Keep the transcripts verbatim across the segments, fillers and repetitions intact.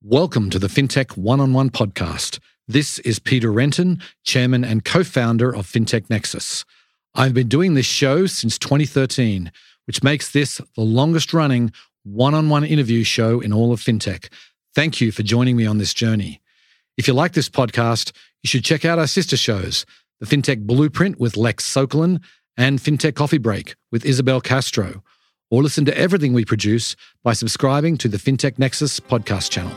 Welcome to the Fintech One-on-One podcast. This is Peter Renton, chairman and co-founder of Fintech Nexus. I've been doing this show since twenty thirteen, which makes this the longest-running one-on-one interview show in all of fintech. Thank you for joining me on this journey. If you like this podcast, you should check out our sister shows, The Fintech Blueprint with Lex Sokolin and Fintech Coffee Break with Isabel Castro, or listen to everything we produce by subscribing to the Fintech Nexus podcast channel.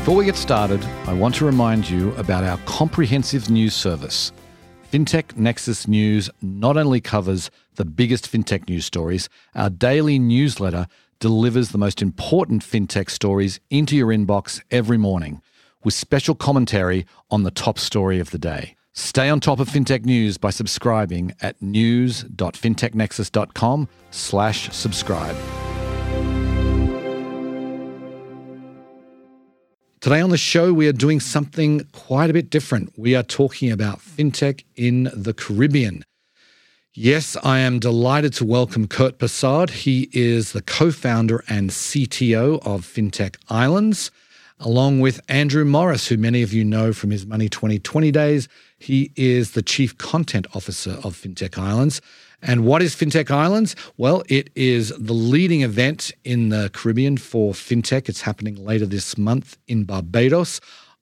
Before we get started, I want to remind you about our comprehensive news service. Fintech Nexus News not only covers the biggest fintech news stories, our daily newsletter delivers the most important fintech stories into your inbox every morning, with special commentary on the top story of the day. Stay on top of fintech news by subscribing at news.fintechnexus.com slash subscribe. Today on the show, we are doing something quite a bit different. We are talking about fintech in the Caribbean. Yes, I am delighted to welcome Curt Persaud. He is the co-founder and C T O of Fintech Islands, along with Andrew Morris, who many of you know from his Money twenty twenty days. He is the Chief Content Officer of Fintech Islands. And what is Fintech Islands? Well, it is the leading event in the Caribbean for fintech. It's happening later this month in Barbados.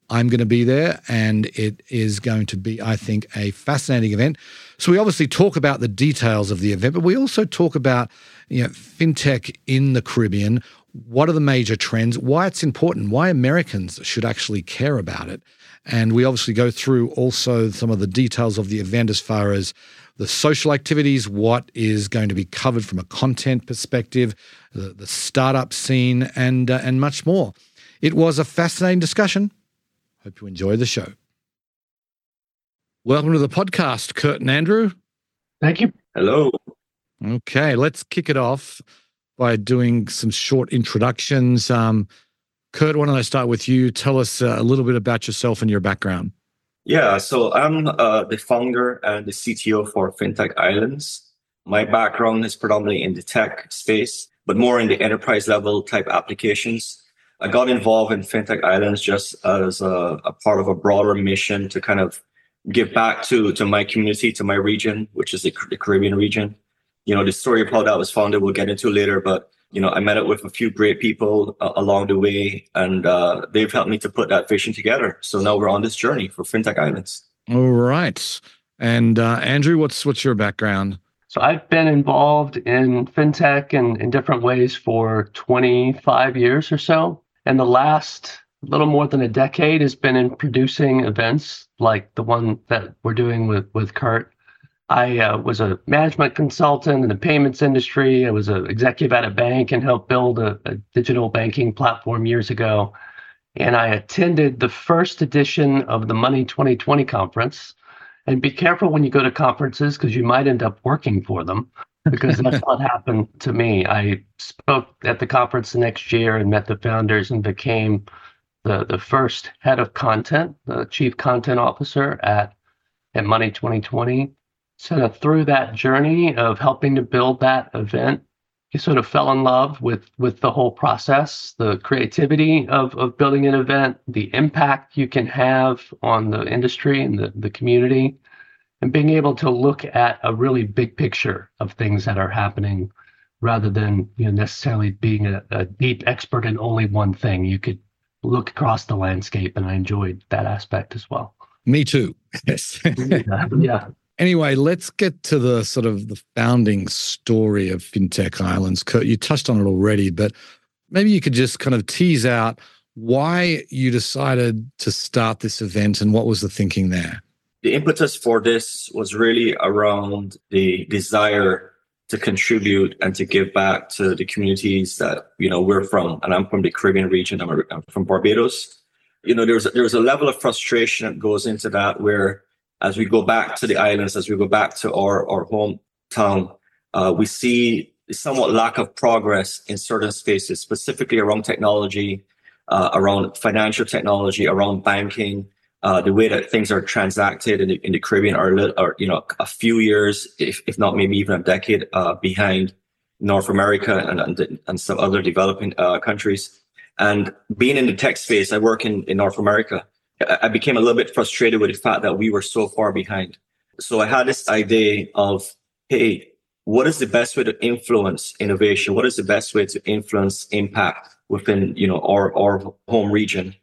I'm going to be there, and it is going to be, I think, a fascinating event. So we obviously talk about the details of the event, but we also talk about, you know, fintech in the Caribbean. What are the major trends, why it's important, why Americans should actually care about it. And we obviously go through also some of the details of the event as far as the social activities, what is going to be covered from a content perspective, the, the startup scene, and uh, and much more. It was a fascinating discussion. Hope you enjoy the show. Welcome to the podcast, Curt and Andrew. Thank you. Hello. Okay, let's kick it off by doing some short introductions. Um, Curt, why don't I start with you? Tell us a little bit about yourself and your background. Yeah, so I'm uh, the founder and the C T O for Fintech Islands. My background is predominantly in the tech space, but more in the enterprise level type applications. I got involved in Fintech Islands just as a, a part of a broader mission to kind of give back to, to my community, to my region, which is the, the Caribbean region. You know, the story of how that was founded, we'll get into later, but, you know, I met up with a few great people uh, along the way, and uh, they've helped me to put that vision together. So now we're on this journey for Fintech Islands. All right. And uh, Andrew, what's what's your background? So I've been involved in fintech in, in different ways for twenty-five years or so. And the last little more than a decade has been in producing events like the one that we're doing with, with Curt. I uh, was a management consultant in the payments industry. I was an executive at a bank and helped build a, a digital banking platform years ago. And I attended the first edition of the Money twenty twenty conference. And be careful when you go to conferences, because you might end up working for them, because that's what happened to me. I spoke at the conference the next year and met the founders and became the, the first head of content, the chief content officer at, at Money twenty twenty. Sort of through that journey of helping to build that event, you sort of fell in love with with the whole process, the creativity of, of building an event, the impact you can have on the industry and the, the community, and being able to look at a really big picture of things that are happening rather than, you know, necessarily being a, a deep expert in only one thing. You could look across the landscape, and I enjoyed that aspect as well. Me too. Yes. yeah. yeah. Anyway, let's get to the sort of the founding story of Fintech Islands. Curt, you touched on it already, but maybe you could just kind of tease out why you decided to start this event and what was the thinking there? The impetus for this was really around the desire to contribute and to give back to the communities that, you know, we're from. And I'm from the Caribbean region. I'm, a, I'm from Barbados. You know, there's, there's a level of frustration that goes into that where, as we go back to the islands, as we go back to our, our hometown, uh, we see somewhat lack of progress in certain spaces, specifically around technology, uh, around financial technology, around banking, Uh, the way that things are transacted in the, in the Caribbean are, are, you know, a few years, if, if not maybe even a decade, uh, behind North America and, and, and some other developing uh, countries. And being in the tech space, I work in, in North America. I became a little bit frustrated with the fact that we were so far behind. So I had this idea of, hey, what is the best way to influence innovation? What is the best way to influence impact within, you know, our, our home region?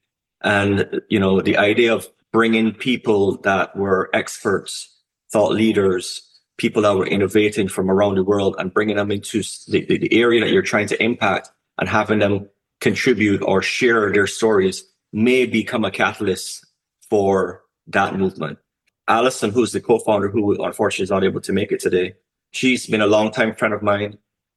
And, you know, the idea of bringing people that were experts, thought leaders, people that were innovating from around the world and bringing them into the, the area that you're trying to impact and having them contribute or share their stories may become a catalyst for that movement. Allison, who's the co-founder, who unfortunately is not able to make it today, she's been a longtime friend of mine.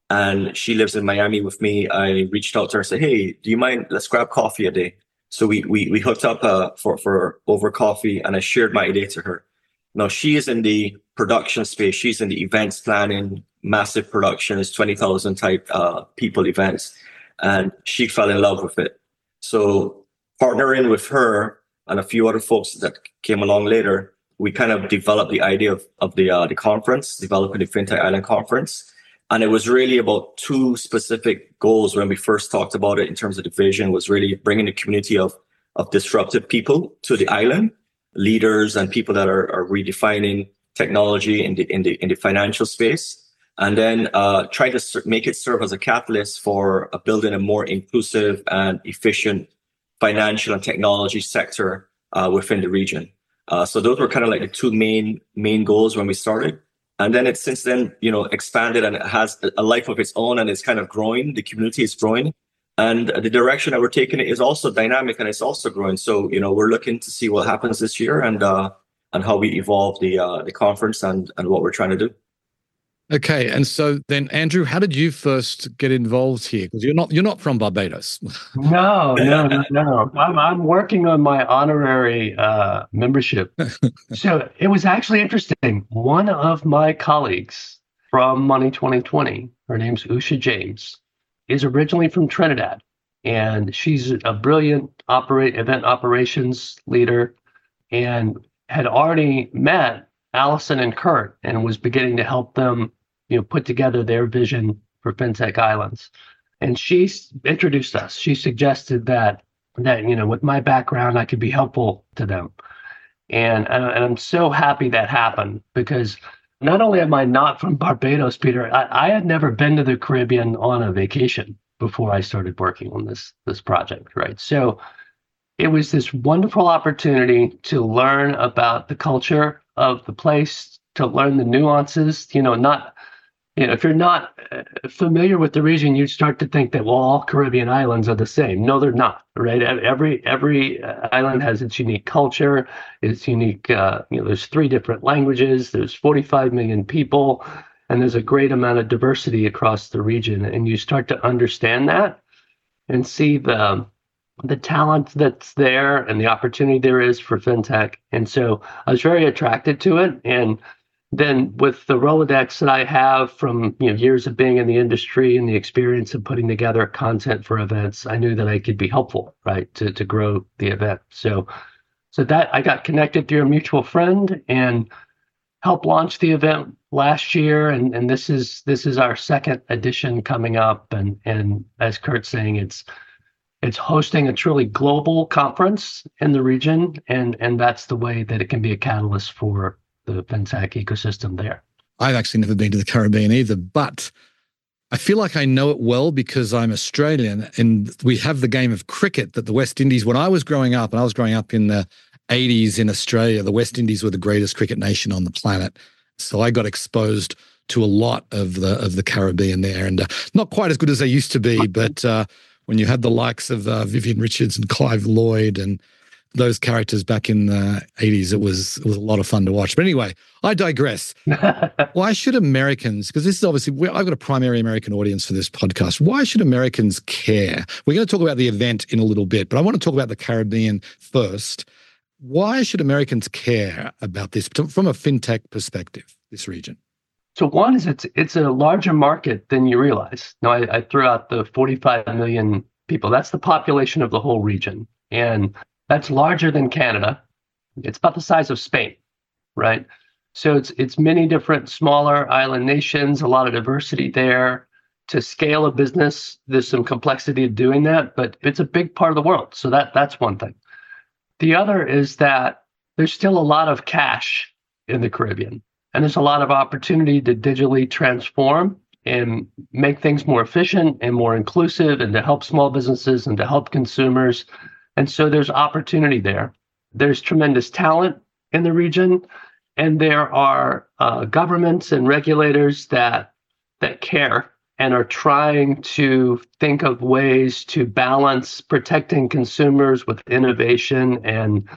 And she lives in Miami with me. I reached out to her and said, hey, do you mind? Let's grab coffee a day. So we we we hooked up uh, for, for over coffee, and I shared my idea to her. Now, she is in the production space. She's in the events planning, massive productions, twenty thousand type uh, people events. And she fell in love with it. So partnering with her and a few other folks that came along later, we kind of developed the idea of, of the, uh, the conference, developing the Fintech Island Conference. And it was really about two specific goals when we first talked about it in terms of the vision, was really bringing the community of, of disruptive people to the island, leaders and people that are, are redefining technology in the, in the, in the financial space. And then uh, try to make it serve as a catalyst for a building a more inclusive and efficient financial and technology sector uh, within the region. Uh, so those were kind of like the two main, main goals when we started. And then it's since then, you know, expanded, and it has a life of its own, and it's kind of growing. The community is growing, and the direction that we're taking it is also dynamic, and it's also growing. So, you know, we're looking to see what happens this year and uh, and how we evolve the uh, the conference and, and what we're trying to do. Okay, and so then, Andrew, how did you first get involved here? Because you're not you're not from Barbados. No, no, no, no. I'm I'm working on my honorary uh, membership. So it was actually interesting. One of my colleagues from Money twenty twenty, her name's Usha James, is originally from Trinidad, and she's a brilliant operate event operations leader, and had already met Allison and Curt, and was beginning to help them, you know, put together their vision for Fintech Islands. And she introduced us. She suggested that, that you know, with my background, I could be helpful to them. And, and, and I'm so happy that happened, because not only am I not from Barbados, Peter, I, I had never been to the Caribbean on a vacation before I started working on this, this project, right? So it was this wonderful opportunity to learn about the culture of the place, to learn the nuances. You know, not, you know, if you're not familiar with the region, you start to think that, well, all Caribbean islands are the same. No, they're not, right? Every every island has its unique culture, its unique, uh, you know, there's three different languages, there's forty-five million people, and there's a great amount of diversity across the region. And you start to understand that and see the the talent that's there and the opportunity there is for fintech. And so I was very attracted to it. And then with the Rolodex that I have from, you know, years of being in the industry and the experience of putting together content for events, I knew that I could be helpful, right, to to grow the event. So so that I got connected through a mutual friend and helped launch the event last year. And, and this is this is our second edition coming up. And, and as Kurt's saying, it's It's hosting a truly global conference in the region, and, and that's the way that it can be a catalyst for the fintech ecosystem there. I've actually never been to the Caribbean either, but I feel like I know it well because I'm Australian, and we have the game of cricket that the West Indies, when I was growing up, and I was growing up in the eighties in Australia, the West Indies were the greatest cricket nation on the planet. So I got exposed to a lot of the, of the Caribbean there, and uh, not quite as good as they used to be, but... Uh, when you had the likes of uh, Vivian Richards and Clive Lloyd and those characters back in the eighties, it was it was a lot of fun to watch. But anyway, I digress. Why should Americans, because this is obviously, I've got a primary American audience for this podcast, why should Americans care? We're going to talk about the event in a little bit, but I want to talk about the Caribbean first. Why should Americans care about this from a fintech perspective, this region? So one is it's it's a larger market than you realize. Now, I, I threw out the forty-five million people. That's the population of the whole region. And that's larger than Canada. It's about the size of Spain, right? So it's it's many different smaller island nations, a lot of diversity there. To scale a business, there's some complexity of doing that, but it's a big part of the world. So that that's one thing. The other is that there's still a lot of cash in the Caribbean, and there's a lot of opportunity to digitally transform and make things more efficient and more inclusive, and to help small businesses and to help consumers. And so there's opportunity there. There's tremendous talent in the region, and there are uh, governments and regulators that that care and are trying to think of ways to balance protecting consumers with innovation and,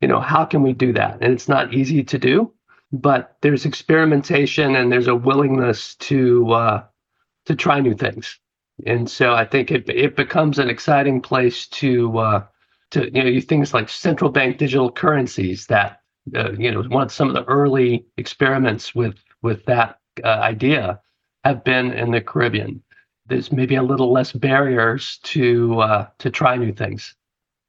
you know, how can we do that? And it's not easy to do, but there's experimentation and there's a willingness to uh, to try new things. And so I think it it becomes an exciting place to uh, to you know you things like central bank digital currencies that uh, you know one of some of the early experiments with with that uh, idea have been in the Caribbean. There's maybe a little less barriers to uh, to try new things,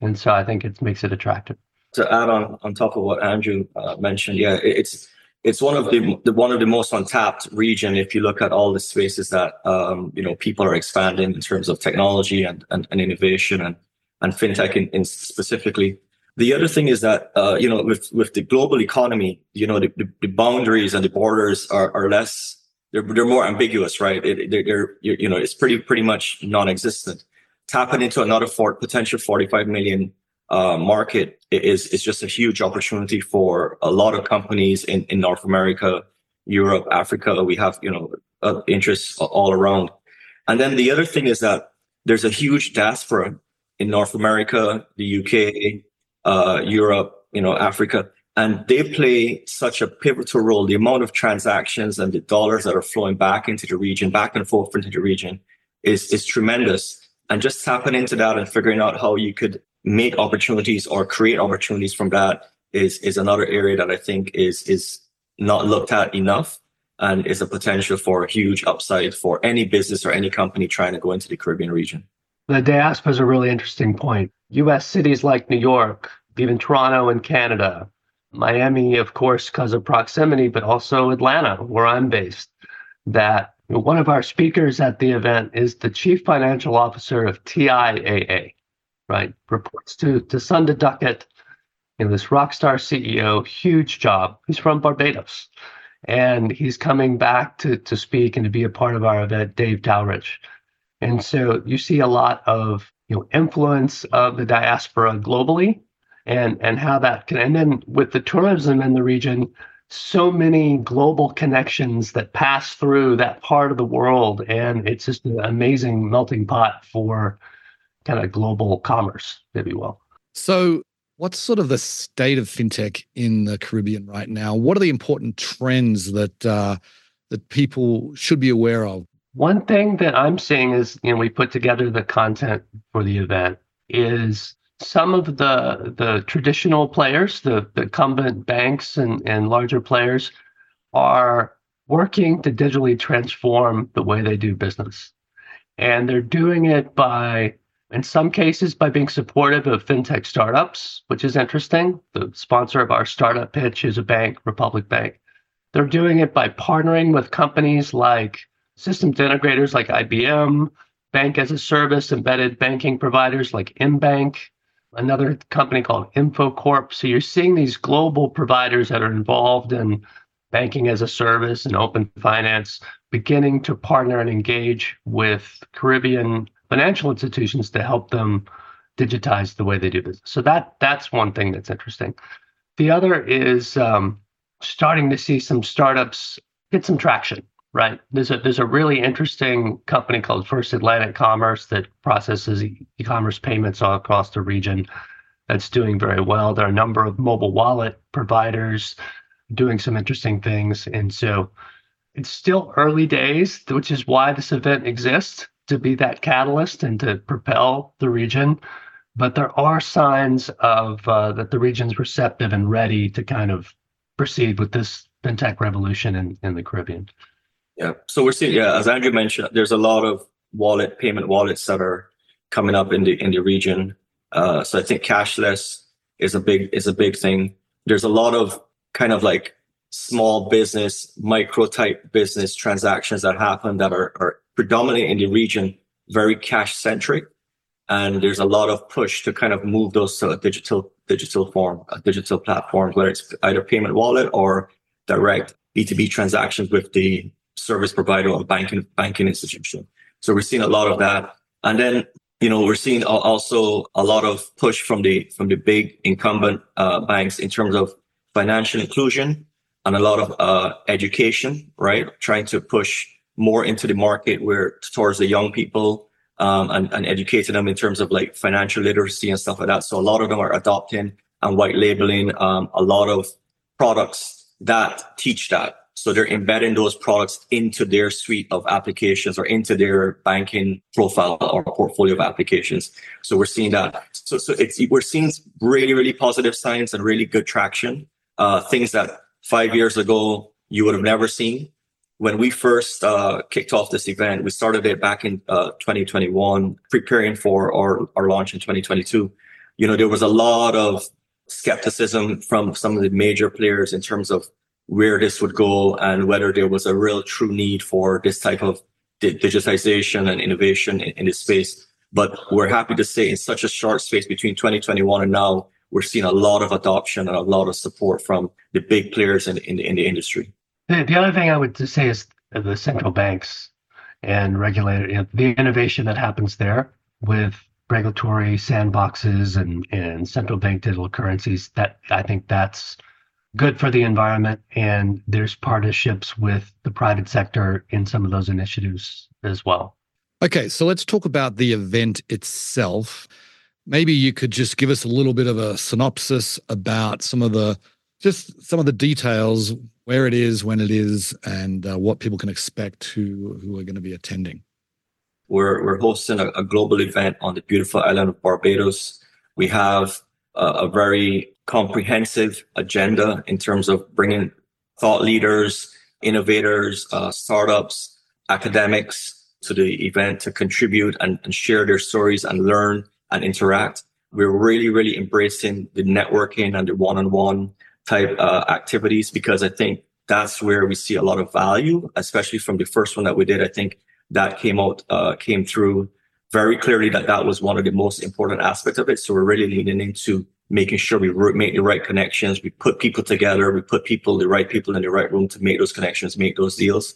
and so I think it makes it attractive. To add on on top of what Andrew uh, mentioned, yeah, it's it's one of the, the one of the most untapped region if you look at all the spaces that um, you know people are expanding in terms of technology and and, and innovation and and fintech in, in specifically. The other thing is that uh, you know with with the global economy, you know the, the, the boundaries and the borders are are less. They're, they're more ambiguous, right? It, they're, they're, you know, it's pretty, pretty much non-existent. Tapping into another for, potential forty-five million uh, market is, is just a huge opportunity for a lot of companies in, in North America, Europe, Africa. We have, you know, uh, interests all around. And then the other thing is that there's a huge diaspora in North America, the U K, uh, Europe, you know, Africa. And they play such a pivotal role. The amount of transactions and the dollars that are flowing back into the region, back and forth into the region, is is tremendous. And just tapping into that and figuring out how you could make opportunities or create opportunities from that is is another area that I think is is not looked at enough and is a potential for a huge upside for any business or any company trying to go into the Caribbean region. The diaspora is a really interesting point. U S cities like New York, even Toronto and Canada, Miami, of course, because of proximity, but also Atlanta, where I'm based, that one of our speakers at the event is the chief financial officer of T I A A, right? Reports to, to Sundar Ducket, you know, this rock star C E O, huge job. He's from Barbados, and he's coming back to, to speak and to be a part of our event, Dave Dalrich. And so you see a lot of you know influence of the diaspora globally, and and how that can, and then with the tourism in the region, so many global connections that pass through that part of the world, and it's just an amazing melting pot for kind of global commerce, if you will. So what's sort of the state of fintech in the Caribbean right now? What are the important trends that uh, that people should be aware of? One thing that I'm seeing is, you know, we put together the content for the event is some of the the traditional players, the, the incumbent banks and, and larger players, are working to digitally transform the way they do business. And they're doing it by, in some cases, by being supportive of fintech startups, which is interesting. The sponsor of our startup pitch is a bank, Republic Bank. They're doing it by partnering with companies like systems integrators like I B M, bank as a service, embedded banking providers like InBank, another company called InfoCorp. So you're seeing these global providers that are involved in banking as a service and open finance beginning to partner and engage with Caribbean financial institutions to help them digitize the way they do business. So that that's one thing that's interesting. The other is um, starting to see some startups get some traction, right? There's a there's a really interesting company called First Atlantic Commerce that processes e-commerce payments all across the region that's doing very well. There are a number of mobile wallet providers doing some interesting things. And so it's still early days, which is why this event exists, to be that catalyst and to propel the region. But there are signs of uh, that the region's receptive and ready to kind of proceed with this fintech revolution in, in the Caribbean. Yeah, so we're seeing, yeah, as Andrew mentioned, there's a lot of wallet payment wallets that are coming up in the in the region. Uh, so I think cashless is a big is a big thing. there's a lot of kind of like small business, micro type business transactions that happen that are, are predominantly in the region, very cash centric. And there's a lot of push to kind of move those to a digital, digital form, a digital platform, whether it's either payment wallet or direct B two B transactions with the service provider or banking, banking institution. So we're seeing a lot of that. And then, you know, we're seeing also a lot of push from the, from the big incumbent uh, banks in terms of financial inclusion and a lot of uh, education, right? Trying to push more into the market where towards the young people, Um, and, and educating them in terms of like financial literacy and stuff like that. So a lot of them are adopting and white labeling um, a lot of products that teach that. So they're embedding those products into their suite of applications or into their banking profile or portfolio of applications. So we're seeing that. So so it's we're seeing really, really positive signs and really good traction. Uh, things that five years ago you would have never seen. When we first uh, kicked off this event, we started it back in uh, twenty twenty-one, preparing for our, our launch in twenty twenty-two. You know, there was a lot of skepticism from some of the major players in terms of where this would go and whether there was a real true need for this type of di- digitization and innovation in, in this space. But we're happy to say in such a short space between twenty twenty-one and now, we're seeing a lot of adoption and a lot of support from the big players in, in, in the industry. The other thing I would say is the central banks and regulator, you know, the innovation that happens there with regulatory sandboxes and, and central bank digital currencies, that I think that's good for the environment. And there's partnerships with the private sector in some of those initiatives as well. Okay, so let's talk about the event itself. Maybe you could just give us a little bit of a synopsis about some of the, just some of the details, where it is, when it is, and uh, what people can expect who, who are going to be attending. We're we're hosting a, a global event on the beautiful island of Barbados. We have a, a very comprehensive agenda in terms of bringing thought leaders, innovators, uh, startups, academics to the event to contribute and, and share their stories and learn and interact. We're really, really embracing the networking and the one-on-one type uh, activities, because I think that's where we see a lot of value, especially from the first one that we did. I think that came out, uh, came through very clearly that that was one of the most important aspects of it. So we're really leaning into making sure we re- make the right connections. We put people together. We put people, the right people in the right room to make those connections, make those deals.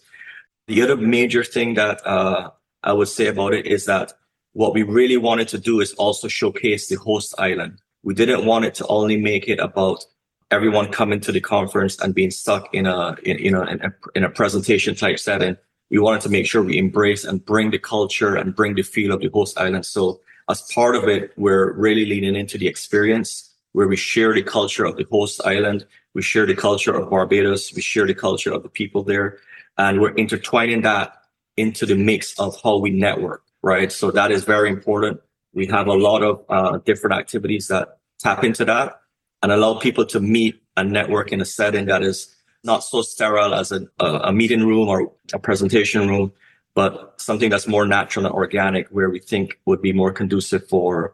The other major thing that uh, I would say about it is that what we really wanted to do is also showcase the host island. We didn't want it to only make it about everyone coming to the conference and being stuck in a, in, you know, in a, in a presentation type setting. We wanted to make sure we embrace and bring the culture and bring the feel of the host island. So as part of it, we're really leaning into the experience where we share the culture of the host island. We share the culture of Barbados. We share the culture of the people there. And we're intertwining that into the mix of how we network, right? So that is very important. We have a lot of uh, different activities that tap into that and allow people to meet and network in a setting that is not so sterile as a, a meeting room or a presentation room, but something that's more natural and organic, where we think would be more conducive for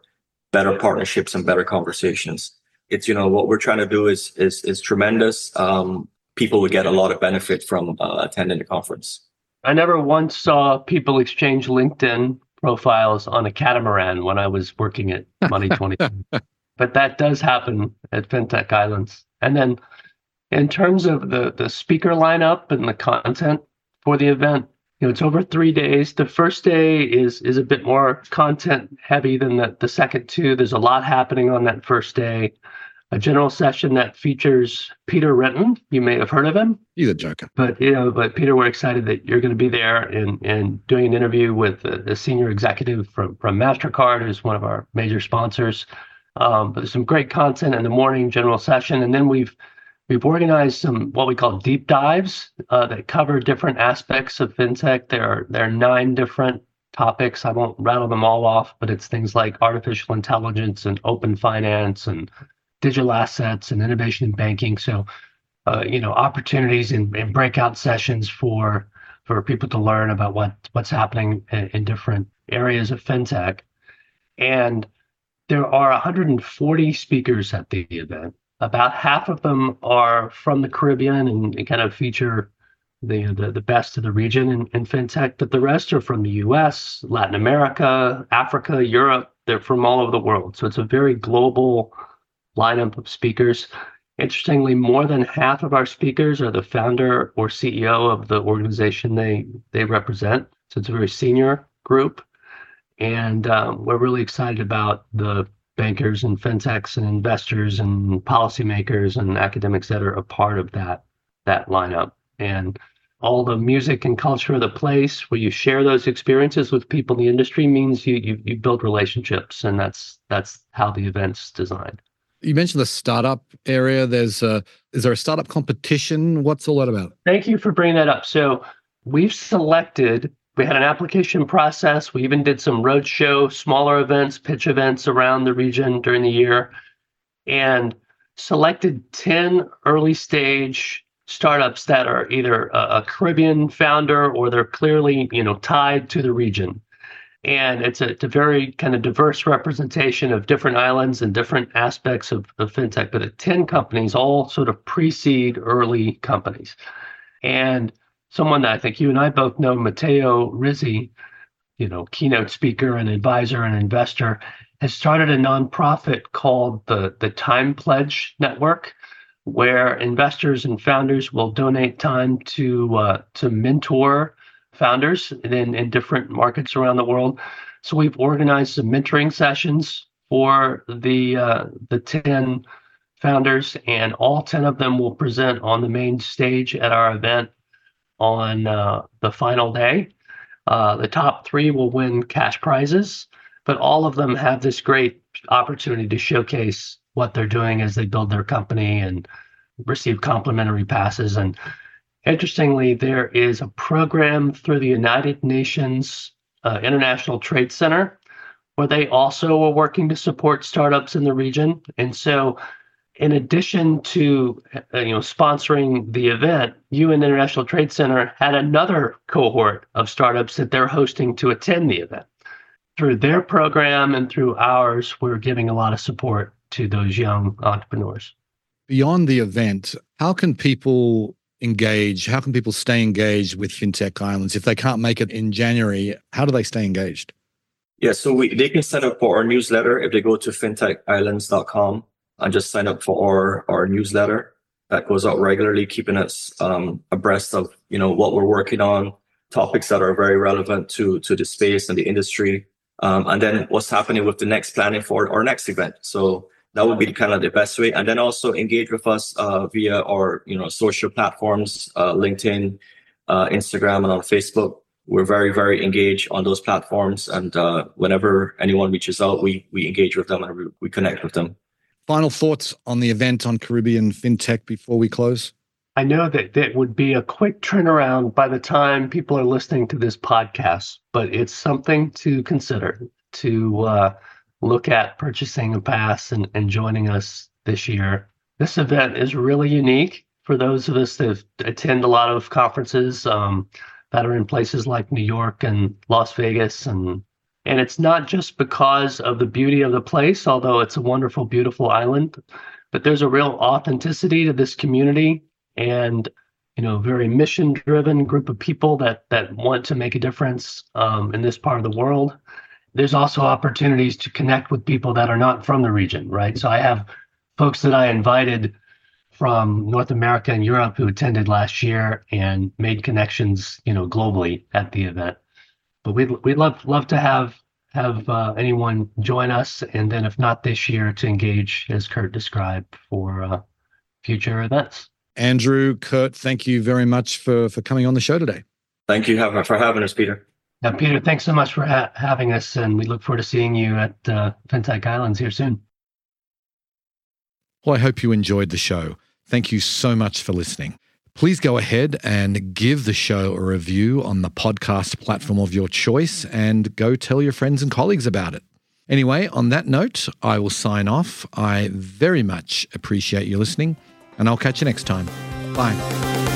better partnerships and better conversations. It's, you know, what we're trying to do is is, is tremendous. Um, people would get a lot of benefit from uh, attending the conference. I never once saw people exchange LinkedIn profiles on a catamaran when I was working at Money twenty twenty. But that does happen at Fintech Islands. And then in terms of the, the speaker lineup and the content for the event, you know, it's over three days. The first day is is a bit more content heavy than the, the second two. There's a lot happening on that first day. A general session that features Peter Renton. You may have heard of him. He's a joker. But, you know, but Peter, we're excited that you're going to be there and, and doing an interview with a, a senior executive from, from MasterCard, who's one of our major sponsors. Um, but there's some great content in the morning general session. And then we've we've organized some what we call deep dives uh, that cover different aspects of fintech. There are, there are nine different topics. I won't rattle them all off, but it's things like artificial intelligence and open finance and digital assets and innovation in banking. So, uh, you know, opportunities in, in breakout sessions for for people to learn about what, what's happening in, in different areas of fintech. And there are one hundred forty speakers at the event, About half of them are from the Caribbean and, and kind of feature the, the, the best of the region in, in fintech, but the rest are from the U S, Latin America, Africa, Europe. They're from all over the world. So it's a very global lineup of speakers. Interestingly, more than half of our speakers are the founder or C E O of the organization they, they represent. So it's a very senior group. And um, we're really excited about the bankers and fintechs and investors and policymakers and academics that are a part of that, that lineup. And all the music and culture of the place, where you share those experiences with people in the industry, means you you, you build relationships, and that's that's how the event's designed. You mentioned the startup area. There's a, is there a startup competition? What's all that about? Thank you for bringing that up. So we've selected, we had an application process. We even did some roadshow, smaller events, pitch events around the region during the year, and selected ten early stage startups that are either a, a Caribbean founder or they're clearly, you know, tied to the region. And it's a, it's a very kind of diverse representation of different islands and different aspects of, of fintech, but at ten companies, all sort of pre-seed early companies. And someone that I think you and I both know, Matteo Rizzi, you know, keynote speaker and advisor and investor, has started a nonprofit called the, the Time Pledge Network, where investors and founders will donate time to uh, to mentor founders in, in different markets around the world. So we've organized some mentoring sessions for the uh, the ten founders, and all ten of them will present on the main stage at our event on uh, the final day. Uh, the top three will win cash prizes, but all of them have this great opportunity to showcase what they're doing as they build their company and receive complimentary passes. And interestingly, there is a program through the United Nations uh, International Trade Center, where they also are working to support startups in the region. And so in addition to uh, you know sponsoring the event, U N International Trade Center had another cohort of startups that they're hosting to attend the event. Through their program and through ours, we're giving a lot of support to those young entrepreneurs. Beyond the event, how can people engage? How can people stay engaged with Fintech Islands? If they can't make it in January, how do they stay engaged? Yeah, so we, they can sign up for our newsletter if they go to fintech islands dot com and just sign up for our, our newsletter that goes out regularly, keeping us um, abreast of you know what we're working on, topics that are very relevant to, to the space and the industry, um, and then what's happening with the next planning for our next event. So that would be kind of the best way. And then also engage with us uh, via our you know, social platforms, uh, LinkedIn, uh, Instagram, and on Facebook. We're very, very engaged on those platforms. And uh, whenever anyone reaches out, we we engage with them and we, we connect with them. Final thoughts on the event on Caribbean FinTech before we close? I know that that would be a quick turnaround by the time people are listening to this podcast, but it's something to consider, to uh, look at purchasing a pass and, and joining us this year. This event is really unique for those of us that attend a lot of conferences um, that are in places like New York and Las Vegas. And, and it's not just because of the beauty of the place, although it's a wonderful, beautiful island, but there's a real authenticity to this community and, you know, very mission-driven group of people that, that want to make a difference um, in this part of the world. There's also opportunities to connect with people that are not from the region, right? So I have folks that I invited from North America and Europe who attended last year and made connections, you know, globally at the event. But we'd we'd love love to have have uh, anyone join us, and then if not this year, to engage as Curt described for uh, future events. Andrew, Curt, thank you very much for for coming on the show today. Thank you for having us, Peter. Now, Peter, thanks so much for ha- having us, and we look forward to seeing you at uh, Fintech Islands here soon. Well, I hope you enjoyed the show. Thank you so much for listening. Please go ahead and give the show a review on the podcast platform of your choice, and go tell your friends and colleagues about it. Anyway, on that note, I will sign off. I very much appreciate you listening, and I'll catch you next time. Bye.